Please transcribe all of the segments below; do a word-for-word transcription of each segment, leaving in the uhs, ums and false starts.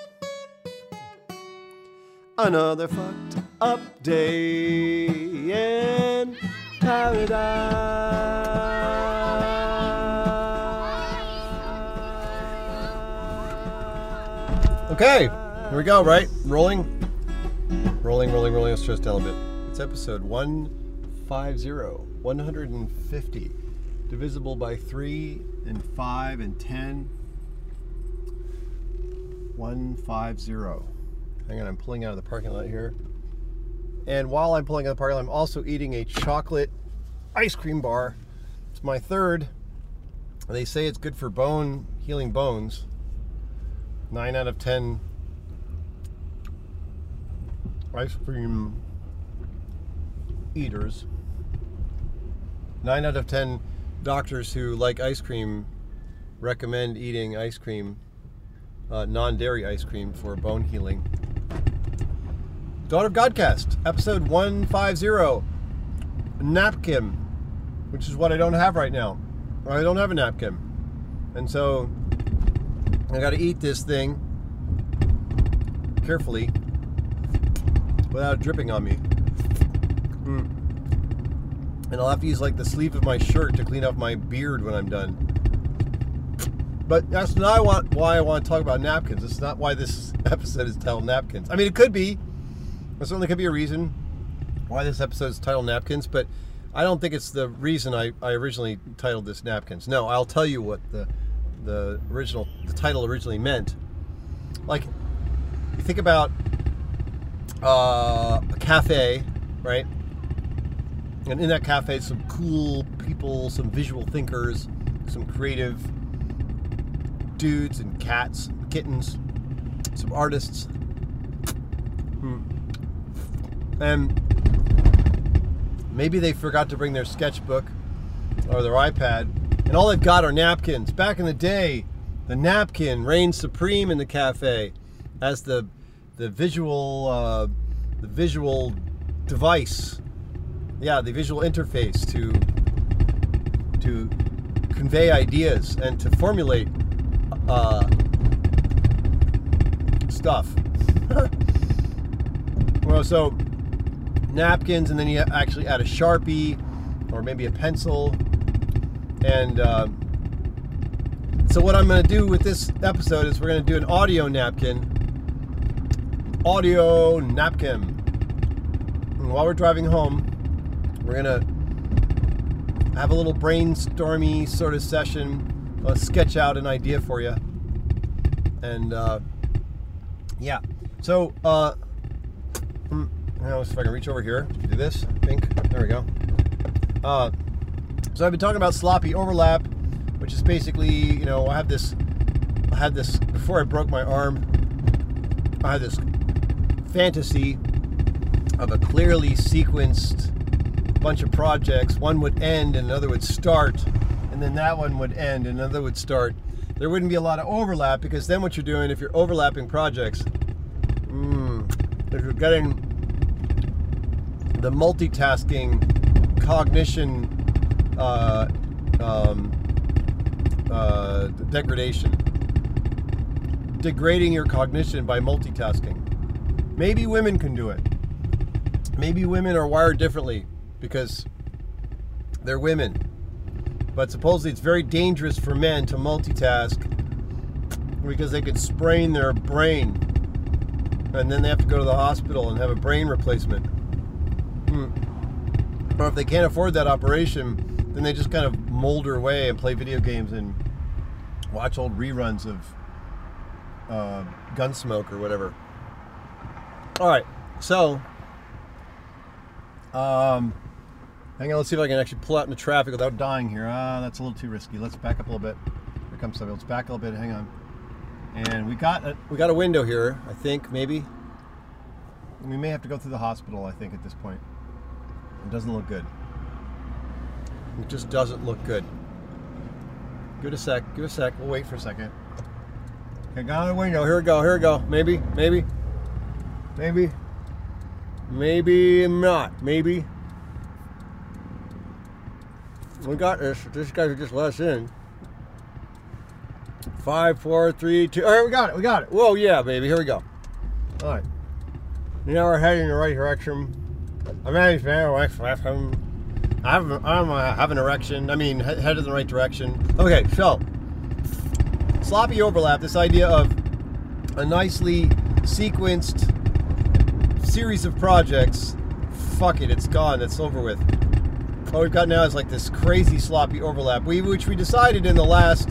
another fucked up day in paradise. Okay, here we go, right? Rolling. Rolling, rolling, rolling. Let's just down a bit. It's episode one fifty, one hundred fifty. Divisible by three and five and ten. one fifty. Hang on, I'm pulling out of the parking lot here. And while I'm pulling out of the parking lot, I'm also eating a chocolate ice cream bar. It's my third. They say it's good for bone, healing bones. Nine out of ten ice cream eaters. Nine out of ten doctors who like ice cream recommend eating ice cream, uh, non-dairy ice cream for bone healing. Daughter of Godcast, episode one fifty, napkin, which is what I don't have right now. I don't have a napkin, and so I gotta eat this thing carefully without dripping on me. Mm. And I'll have to use like the sleeve of my shirt to clean off my beard when I'm done. But that's not why I want to talk about napkins. It's not why this episode is titled Napkins. I mean, it could be. There certainly could be a reason why this episode is titled Napkins, but I don't think it's the reason I, I originally titled this Napkins. No, I'll tell you what the the original the title originally meant. Like, you think about uh, a cafe, right? And in that cafe, some cool people, some visual thinkers, some creative dudes and cats, kittens, some artists. Hmm. And maybe they forgot to bring their sketchbook or their iPad, and all they've got are napkins. Back in the day, the napkin reigned supreme in the cafe as the the visual uh, the visual device. Yeah, the visual interface to to convey ideas and to formulate uh, stuff. Well, so napkins, and then you actually add a Sharpie or maybe a pencil. And uh, so what I'm going to do with this episode is we're going to do an audio napkin. Audio napkin. And while we're driving home, we're going to have a little brainstormy sort of session. I'll sketch out an idea for you. And uh, yeah. So, uh, let's see if I can reach over here. Do this. I think. There we go. Uh, So I've been talking about sloppy overlap, which is basically, you know, I have this, I had this, before I broke my arm, I had this fantasy of a clearly sequenced bunch of projects. One would end and another would start, and then that one would end and another would start. There wouldn't be a lot of overlap, because then what you're doing, if you're overlapping projects, mm, if you're getting the multitasking cognition Uh, um, uh, degradation. Degrading your cognition by multitasking. Maybe women can do it. Maybe women are wired differently because they're women. But supposedly it's very dangerous for men to multitask because they could sprain their brain. And then they have to go to the hospital and have a brain replacement. Hmm. Or if they can't afford that operation, then they just kind of molder away and play video games and watch old reruns of uh, Gunsmoke or whatever. All right, so... Um, hang on, let's see if I can actually pull out into traffic without dying here. Ah, that's a little too risky. Let's back up a little bit. Here comes somebody. Let's back a little bit. Hang on. And we got a, we got a window here, I think, maybe. We may have to go through the hospital, I think, at this point. It doesn't look good. It just doesn't look good. Give it a sec. Give it a sec. We'll wait for a second. Okay, got a window. Here we go. Here we go. Maybe. Maybe. Maybe. Maybe not. Maybe. We got this. This guy just let us in. Five, four, three, two. All right, we got it. We got it. Whoa, yeah, baby. Here we go. All right. Now we're heading in the right direction. I'm having an erection. I mean, head in the right direction. Okay, so. Sloppy overlap. This idea of a nicely sequenced series of projects. Fuck it. It's gone. It's over with. What we've got now is like this crazy sloppy overlap, we, which we decided in the last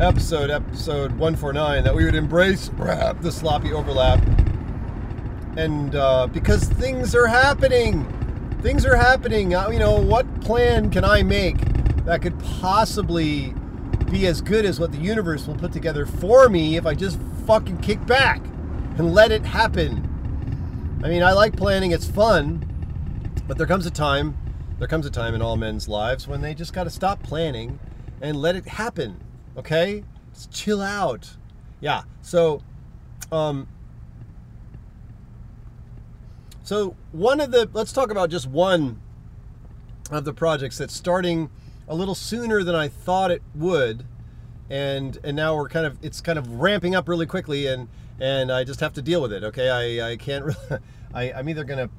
episode, episode one forty-nine, that we would embrace rah, the sloppy overlap. And uh, because things are happening. Things are happening. You know, what plan can I make that could possibly be as good as what the universe will put together for me if I just fucking kick back and let it happen? I mean, I like planning. It's fun. But there comes a time... There comes a time in all men's lives when they just got to stop planning and let it happen, okay? Just chill out. Yeah, so um, so one of the, let's talk about just one of the projects that's starting a little sooner than I thought it would, and and now we're kind of, it's kind of ramping up really quickly, and, and I just have to deal with it, okay? I, I can't really, I, I'm either going to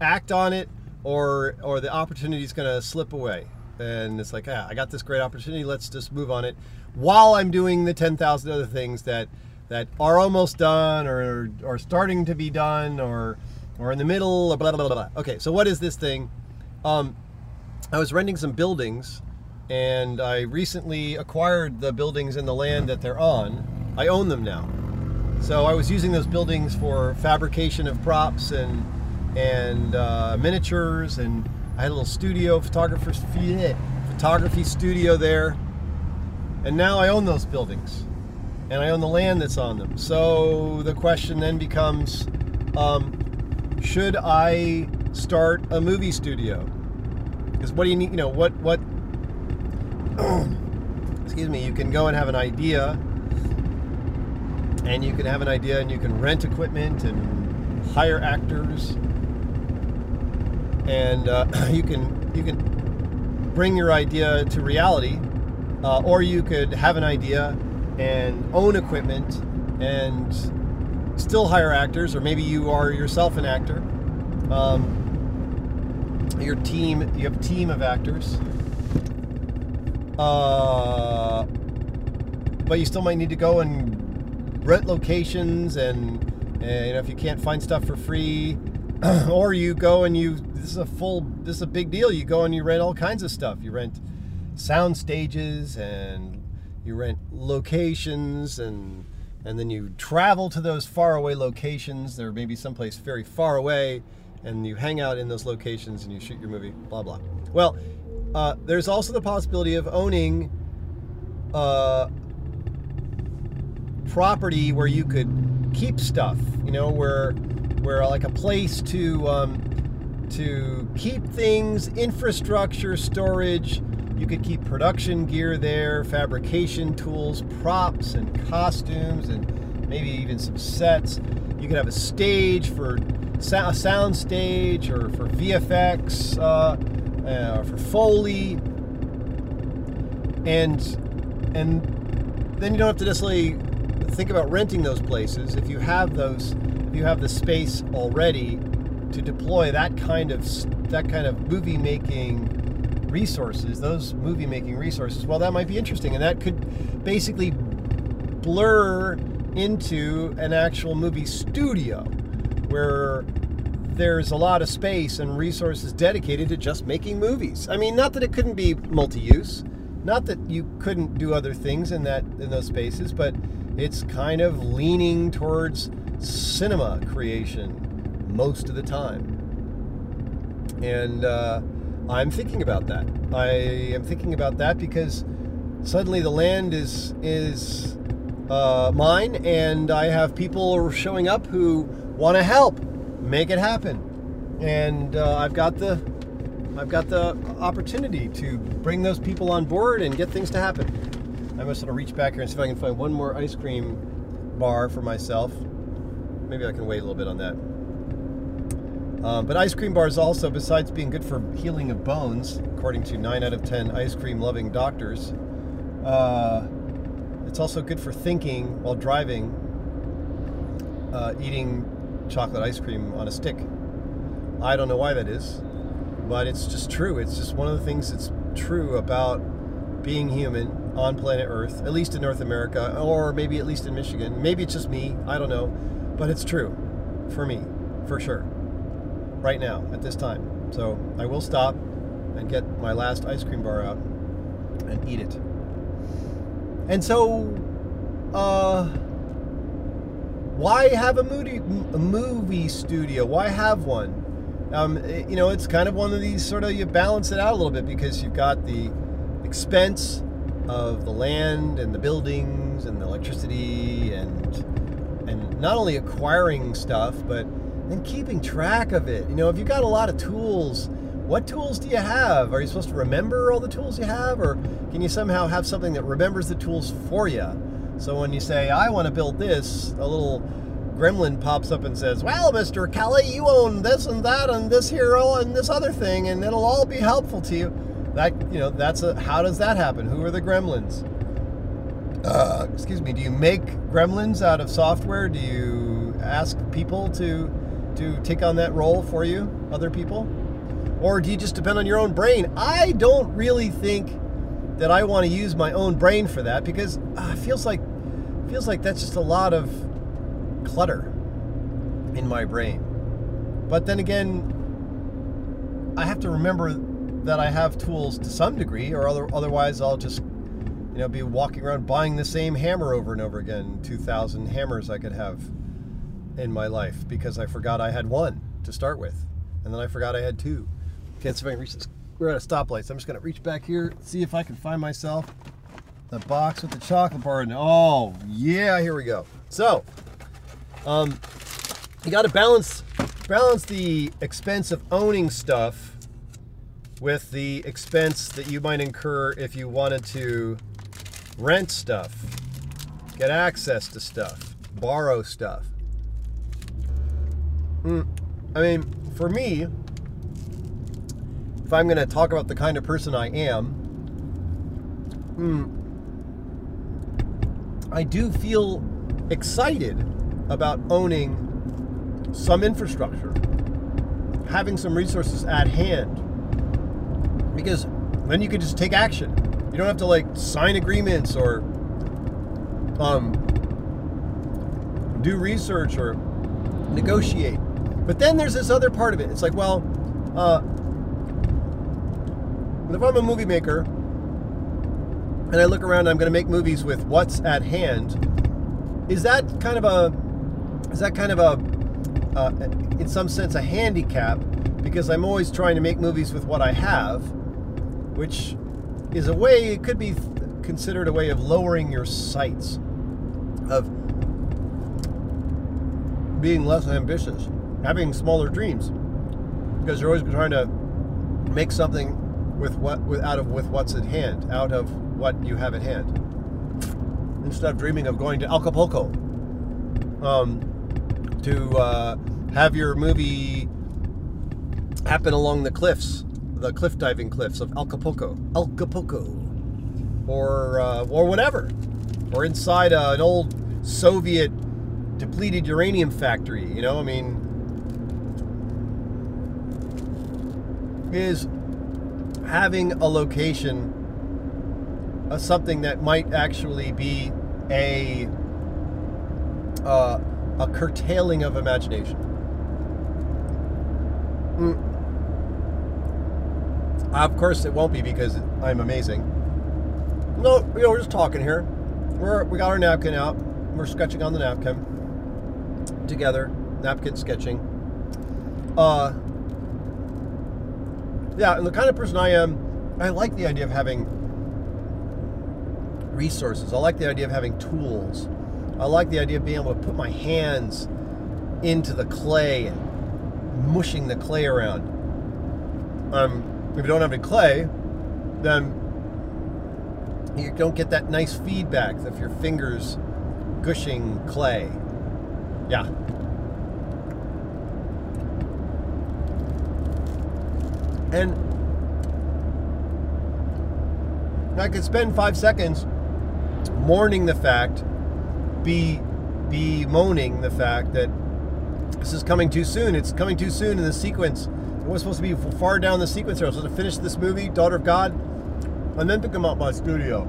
act on it Or, or the opportunity is going to slip away, and it's like, ah, I got this great opportunity. Let's just move on it, while I'm doing the ten thousand other things that that are almost done, or or starting to be done, or or in the middle, or blah blah blah blah. Okay, so what is this thing? Um, I was renting some buildings, and I recently acquired the buildings and the land that they're on. I own them now, so I was using those buildings for fabrication of props and. and uh, miniatures, and I had a little studio, photographer's yeah, photography studio there, and now I own those buildings, and I own the land that's on them. So the question then becomes, um, should I start a movie studio? Because what do you need, you know, what, what, excuse me, you can go and have an idea, and you can have an idea, and you can rent equipment, and hire actors, and uh, you can you can bring your idea to reality, uh, or you could have an idea and own equipment and still hire actors, or maybe you are yourself an actor. Um, your team, you have a team of actors, uh, but you still might need to go and rent locations, and, and you know, if you can't find stuff for free. Or you go and you, this is a full, this is a big deal. You go and you rent all kinds of stuff. You rent sound stages, and you rent locations, and and then you travel to those faraway locations. There may be someplace very far away, and you hang out in those locations and you shoot your movie, blah, blah. Well, uh, there's also the possibility of owning uh, property where you could keep stuff, you know, where... where like a place to um, to keep things, infrastructure, storage. You could keep production gear there, fabrication tools, props and costumes, and maybe even some sets. You could have a stage for so- a sound stage, or for V F X, uh, uh, for Foley, and and then you don't have to necessarily think about renting those places if you have those. You have the space already to deploy that kind of that kind of movie making, resources, those movie making resources, well, that might be interesting, and that could basically blur into an actual movie studio where there's a lot of space and resources dedicated to just making movies. I mean, not that it couldn't be multi-use, not that you couldn't do other things in that in those spaces, but it's kind of leaning towards cinema creation most of the time. And uh, I'm thinking about that. I am thinking about that because suddenly the land is is uh, mine, and I have people showing up who want to help make it happen. And uh, I've got the I've got the opportunity to bring those people on board and get things to happen. I'm gonna sort of reach back here and see if I can find one more ice cream bar for myself. Maybe I can wait a little bit on that. Um, but ice cream bars also, besides being good for healing of bones, according to nine out of ten ice cream loving doctors, uh, it's also good for thinking while driving, uh, eating chocolate ice cream on a stick. I don't know why that is, but it's just true. It's just one of the things that's true about being human on planet Earth, at least in North America, or maybe at least in Michigan. Maybe it's just me, I don't know, but it's true for me, for sure. Right now at this time. So I will stop and get my last ice cream bar out and eat it. And so uh, why have a movie, a movie studio? Why have one? Um, it, you know, it's kind of one of these sort of, you balance it out a little bit because you've got the expense of the land and the buildings and the electricity and, and not only acquiring stuff, but and keeping track of it. You know, if you've got a lot of tools, what tools do you have? Are you supposed to remember all the tools you have, or can you somehow have something that remembers the tools for you? So when you say, I want to build this, a little gremlin pops up and says, well, Mister Kelly, you own this and that and this hero and this other thing, and it'll all be helpful to you. That, you know, that's a, how does that happen? Who are the gremlins? Uh, excuse me, do you make gremlins out of software? Do you ask people to to take on that role for you, other people? Or do you just depend on your own brain? I don't really think that I want to use my own brain for that, because uh, it feels like feels like that's just a lot of clutter in my brain. But then again, I have to remember that I have tools to some degree, or other, otherwise I'll just, you know, be walking around buying the same hammer over and over again, two thousand hammers I could have in my life because I forgot I had one to start with, and then I forgot I had two. Can't see if I can reach this. We're at a stoplight, so I'm just gonna reach back here, see if I can find myself the box with the chocolate bar in. Oh yeah, here we go. So um, you got to balance balance the expense of owning stuff with the expense that you might incur if you wanted to rent stuff, get access to stuff, borrow stuff. I mean, for me, if I'm going to talk about the kind of person I am, I do feel excited about owning some infrastructure, having some resources at hand, because then you can just take action. You don't have to like sign agreements or um, do research or negotiate. But then there's this other part of it. It's like, well, uh, if I'm a movie maker and I look around and I'm going to make movies with what's at hand, is that kind of a, is that kind of a, uh, in some sense, a handicap? Because I'm always trying to make movies with what I have, which is a way, it could be considered a way of lowering your sights, of being less ambitious, having smaller dreams, because you're always trying to make something with what, with, out of with what's at hand, out of what you have at hand, instead of dreaming of going to Acapulco, um, to uh, have your movie happen along the cliffs, the cliff diving cliffs of Acapulco, Acapulco, or uh, or whatever, or inside uh, an old Soviet depleted uranium factory. You know, I mean. Is having a location of something that might actually be a uh, a curtailing of imagination. Mm. Of course, it won't be because I'm amazing. No, you know, we're just talking here. We're we got our napkin out. We're sketching on the napkin together. Napkin sketching. Uh, yeah, and the kind of person I am, I like the idea of having resources. I like the idea of having tools. I like the idea of being able to put my hands into the clay and mushing the clay around. Um, if you don't have any clay, then you don't get that nice feedback of your fingers gushing clay. Yeah. And I could spend five seconds mourning the fact, be bemoaning the fact that this is coming too soon. It's coming too soon in the sequence. It was supposed to be far down the sequence here. I was supposed to finish this movie, Daughter of God, and then pick them up my studio.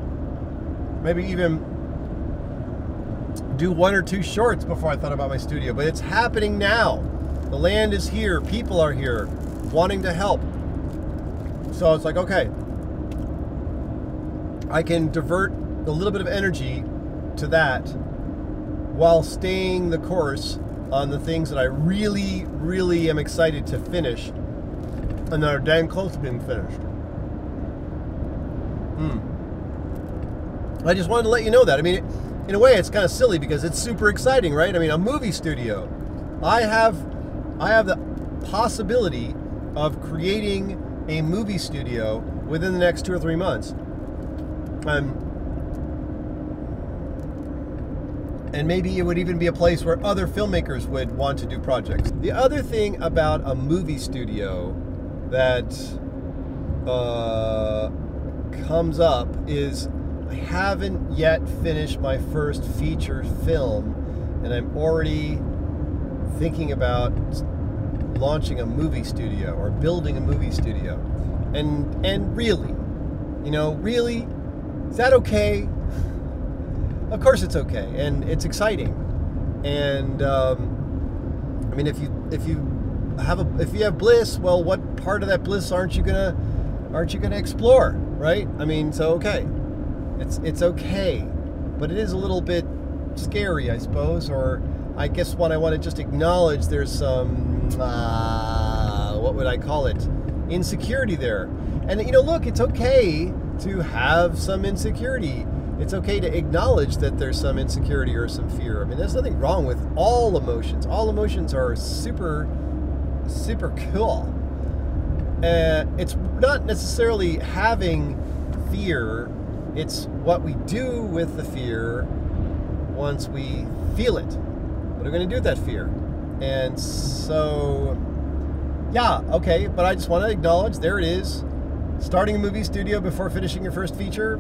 Maybe even do one or two shorts before I thought about my studio. But it's happening now. The land is here. People are here wanting to help. So it's like, okay, I can divert a little bit of energy to that while staying the course on the things that I really, really am excited to finish and that are dang close to being finished. Hmm. I just wanted to let you know that. I mean, in a way, it's kind of silly because it's super exciting, right? I mean, a movie studio. I have, I have the possibility of creating a movie studio within the next two or three months. Um, and maybe it would even be a place where other filmmakers would want to do projects. The other thing about a movie studio that uh, comes up is I haven't yet finished my first feature film, and I'm already thinking about launching a movie studio or building a movie studio. And and really, you know, really, is that okay? Of course it's okay, and it's exciting. And um, I mean, if you if you have a if you have bliss, well, what part of that bliss aren't you gonna aren't you gonna explore, right? I mean, so okay, it's it's okay, but it is a little bit scary, I suppose. Or I guess what I want to just acknowledge, there's some, uh, what would I call it? Insecurity there. And, you know, look, it's okay to have some insecurity. It's okay to acknowledge that there's some insecurity or some fear. I mean, there's nothing wrong with all emotions. All emotions are super, super cool. Uh, it's not necessarily having fear. It's what we do with the fear once we feel it. What are we going to do with that fear? And so, yeah, okay, but I just want to acknowledge, there it is. Starting a movie studio before finishing your first feature.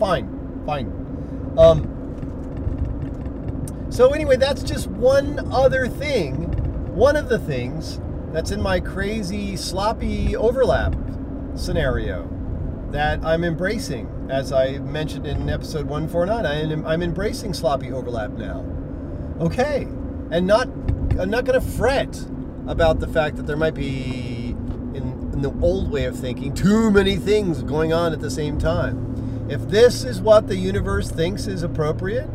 Fine, fine. Um, so anyway, that's just one other thing, one of the things that's in my crazy, sloppy overlap scenario that I'm embracing. As I mentioned in episode one forty-nine, I am, I'm embracing sloppy overlap now. Okay. And not, I'm not going to fret about the fact that there might be, in, in the old way of thinking, too many things going on at the same time. If this is what the universe thinks is appropriate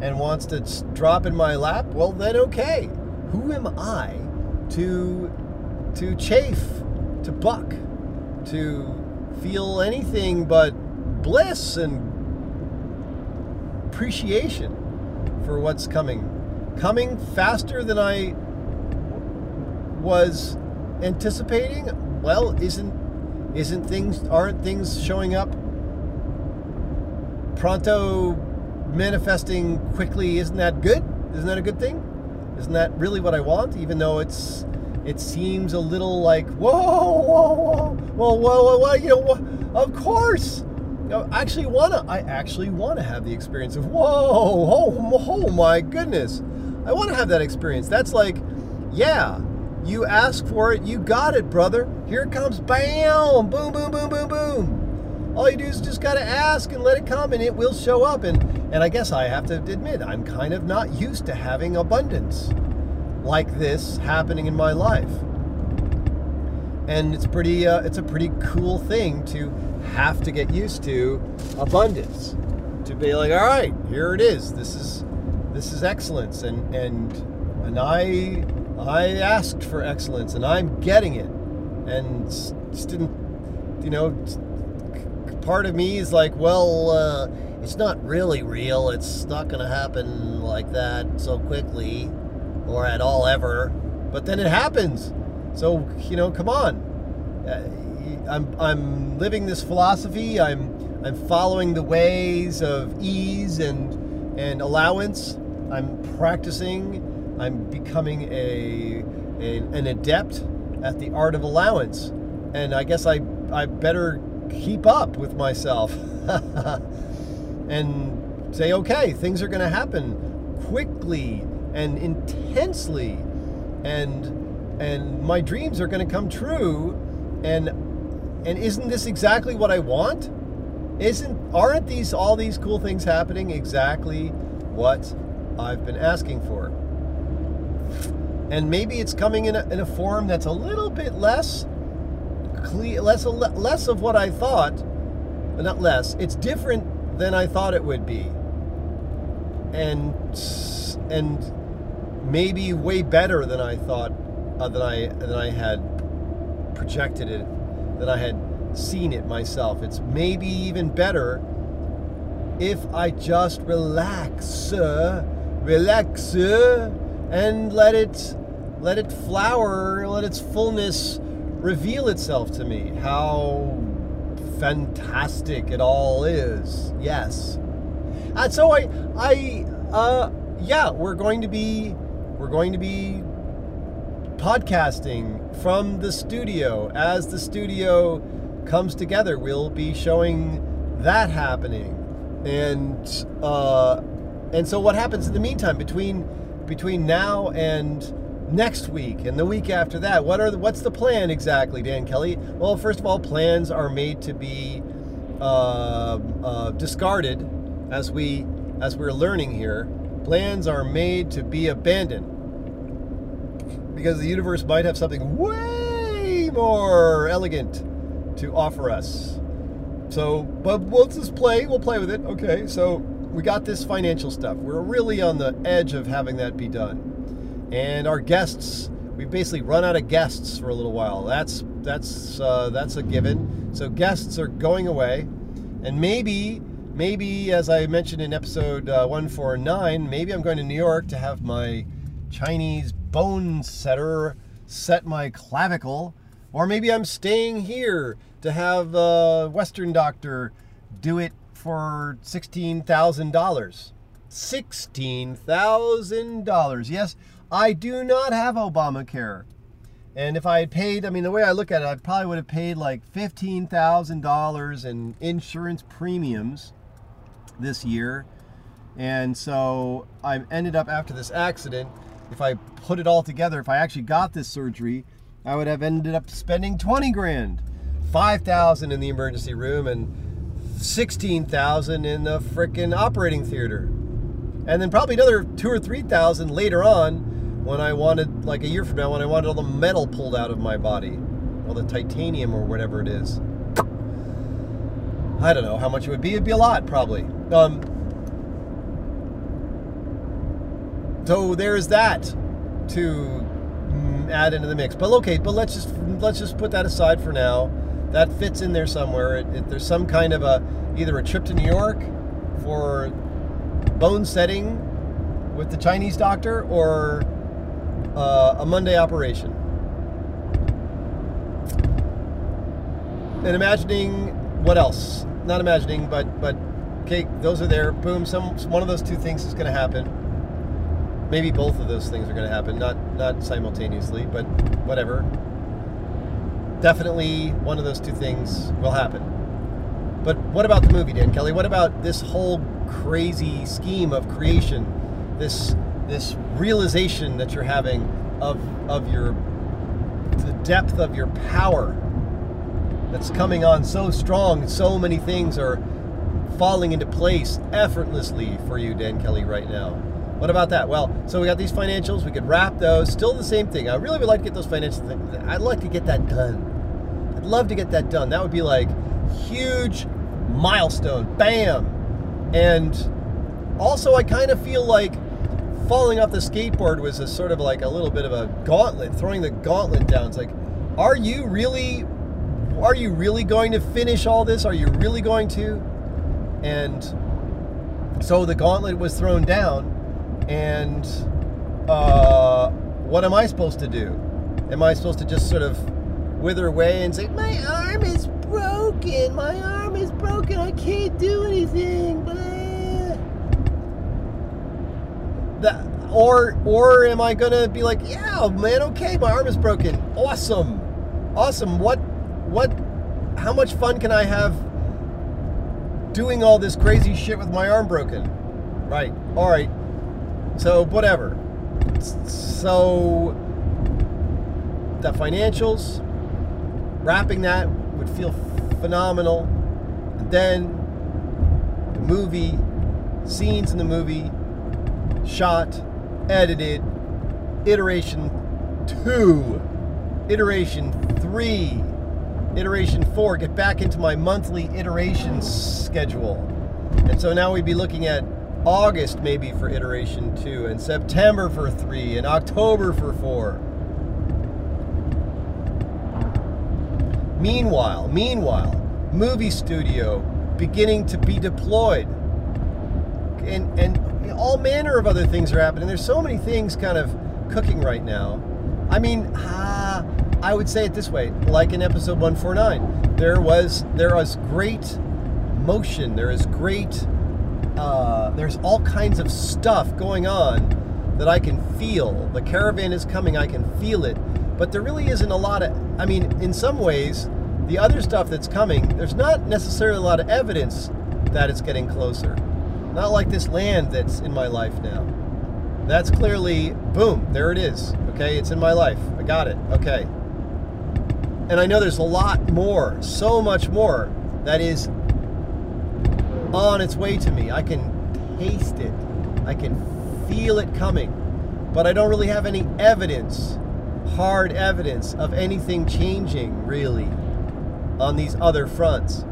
and wants to drop in my lap, well then okay. Who am I to, to chafe, to buck, to feel anything but bliss and appreciation for what's coming coming faster than I was anticipating? Well, isn't isn't things aren't things showing up pronto, manifesting quickly? Isn't that good? Isn't that a good thing? Isn't that really what I want? Even though it's it seems a little like whoa whoa whoa whoa whoa, whoa, whoa you know wh- of course I actually wanna. I actually wanna have the experience of whoa, oh, oh my goodness! I wanna have that experience. That's like, yeah, You asked for it, you got it, brother. Here it comes, bam, boom, boom, boom, boom, boom. All you do is just gotta ask and let it come and it will show up. And, and I guess I have to admit, I'm kind of not used to having abundance like this happening in my life. And it's pretty, uh, it's a pretty cool thing to have to get used to abundance, to be like, all right, here it is. This is, this is excellence. And, and, and I, I asked for excellence and I'm getting it. And just didn't, you know, part of me is like, well, uh, it's not really real. It's not going to happen like that so quickly or at all ever, but then it happens. So, you know, come on, uh, I'm, I'm living this philosophy. I'm, I'm following the ways of ease and, and allowance. I'm practicing, I'm becoming a, a, an adept at the art of allowance. And I guess I, I better keep up with myself and say, okay, things are going to happen quickly and intensely. And And my dreams are going to come true, and and isn't this exactly what I want? Isn't aren't these all these cool things happening exactly what I've been asking for? And maybe it's coming in a, in a form that's a little bit less clear, less less of what I thought, not less. It's different than I thought it would be, and and maybe way better than I thought. Uh, that I that I had projected it, that I had seen it myself. It's maybe even better if I just relax, uh, relax, uh, and let it let it flower, let its fullness reveal itself to me. How fantastic it all is! Yes, and so I I uh, yeah, we're going to be we're going to be. podcasting from the studio. As the studio comes together, we'll be showing that happening. And uh, and so what happens in the meantime between between now and next week and the week after that? What are the, what's the plan exactly, Dan Kelly? Well, first of all, plans are made to be uh, uh, discarded as we as we're learning here. Plans are made to be abandoned, because the universe might have something way more elegant to offer us. So, but we'll just play, we'll play with it. Okay, so we got this financial stuff. We're really on the edge of having that be done. And our guests, we basically run out of guests for a little while. That's, that's, uh, that's a given. So guests are going away. And maybe, maybe as I mentioned in episode uh, one forty-nine, maybe I'm going to New York to have my Chinese bone setter set my clavicle, or maybe I'm staying here to have a Western doctor do it for sixteen thousand dollars. sixteen thousand dollars. Yes, I do not have Obamacare. And if I had paid, I mean, the way I look at it, I probably would have paid like fifteen thousand dollars in insurance premiums this year. And so I ended up after this accident, if I put it all together, if I actually got this surgery, I would have ended up spending twenty grand, five thousand in the emergency room and sixteen thousand in the frickin' operating theater. And then probably another two or three thousand later on when I wanted, like a year from now, when I wanted all the metal pulled out of my body, all the titanium or whatever it is. I don't know how much it would be. It'd be a lot probably. Um, So there's that to add into the mix. But okay, but let's just let's just put that aside for now. That fits in there somewhere. It, it, there's some kind of a either a trip to New York for bone setting with the Chinese doctor, or uh, a Monday operation. And imagining what else? Not imagining, but but okay, those are there. Boom. Some one of those two things is going to happen. Maybe both of those things are going to happen, not not simultaneously, but whatever. Definitely one of those two things will happen. But what about the movie, Dan Kelly? What about this whole crazy scheme of creation, this this realization that you're having of of your depth of your power that's coming on so strong. So many things are falling into place effortlessly for you, Dan Kelly, right now. What about that? Well, so we got these financials. We could wrap those. Still the same thing. I really would like to get those financial things. I'd like to get that done. I'd love to get that done. That would be like huge milestone. Bam! And also, I kind of feel like falling off the skateboard was a sort of like a little bit of a gauntlet, throwing the gauntlet down. It's like, are you really, are you really going to finish all this? Are you really going to? And so the gauntlet was thrown down, and uh, what am I supposed to do? Am I supposed to just sort of wither away and say, my arm is broken, my arm is broken, I can't do anything, blah. That, or or am I gonna be like, yeah, man, okay, my arm is broken, awesome, awesome, what, what, how much fun can I have doing all this crazy shit with my arm broken? Right, all right, so whatever. So the financials, wrapping that would feel phenomenal, and then the movie, scenes in the movie, shot, edited, iteration two, iteration three, iteration four, get back into my monthly iteration schedule. And so now we'd be looking at August maybe for iteration two, and September for three, and October for four. Meanwhile, meanwhile, movie studio beginning to be deployed. And, and all manner of other things are happening. There's so many things kind of cooking right now. I mean, uh, I would say it this way, like in episode one forty-nine, there was there was great motion, there is great, uh, there's all kinds of stuff going on that I can feel. The caravan is coming, I can feel it, but there really isn't a lot of, I mean, in some ways, the other stuff that's coming, there's not necessarily a lot of evidence that it's getting closer. Not like this land that's in my life now. That's clearly, boom, there it is. Okay, it's in my life. I got it. Okay. And I know there's a lot more, so much more, that is on its way to me. I can taste it. I can feel it coming. But I don't really have any evidence, hard evidence, of anything changing, really, on these other fronts.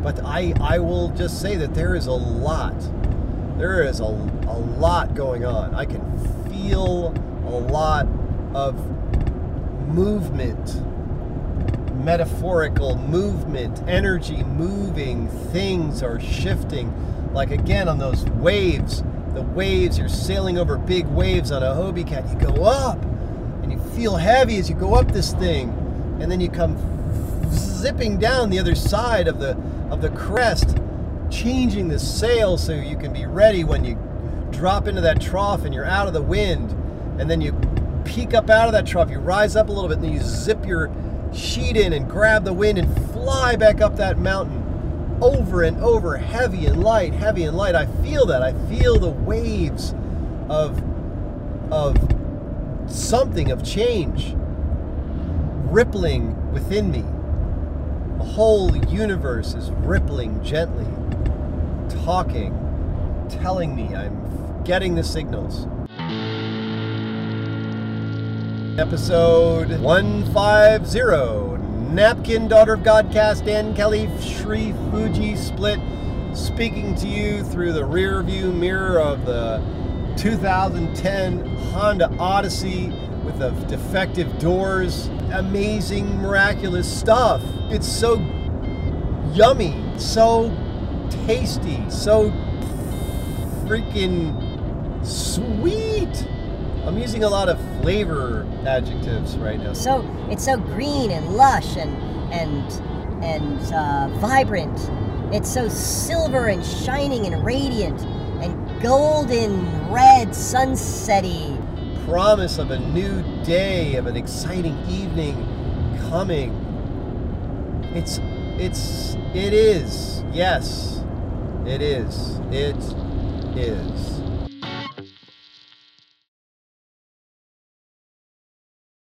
But I, I will just say that there is a lot. There is a, a lot going on. I can feel a lot of movement, metaphorical movement, energy moving, things are shifting. Like again on those waves, the waves, you're sailing over big waves on a Hobie cat. You go up and you feel heavy as you go up this thing. And then you come zipping down the other side of the of the crest, changing the sail so you can be ready when you drop into that trough and you're out of the wind, and then you peek up out of that trough, you rise up a little bit, and then you zip your sheet in and grab the wind and fly back up that mountain, over and over, heavy and light, heavy and light. I feel that. I feel the waves of of something, of change, rippling within me. The whole universe is rippling gently, talking, telling me I'm getting the signals. Episode one fifty, Napkin, Daughter of Godcast, Dan Kelly, Sri Fuji Split, speaking to you through the rear view mirror of the two thousand ten Honda Odyssey with the defective doors. Amazing, miraculous stuff. It's so yummy, so tasty, so freaking sweet. I'm using a lot of flavor adjectives right now. So it's so green and lush and and and uh, vibrant. It's so silver and shining and radiant and golden red, sunsetty. Promise of a new day, of an exciting evening coming. It's, it's, it is. Yes, it is. It is.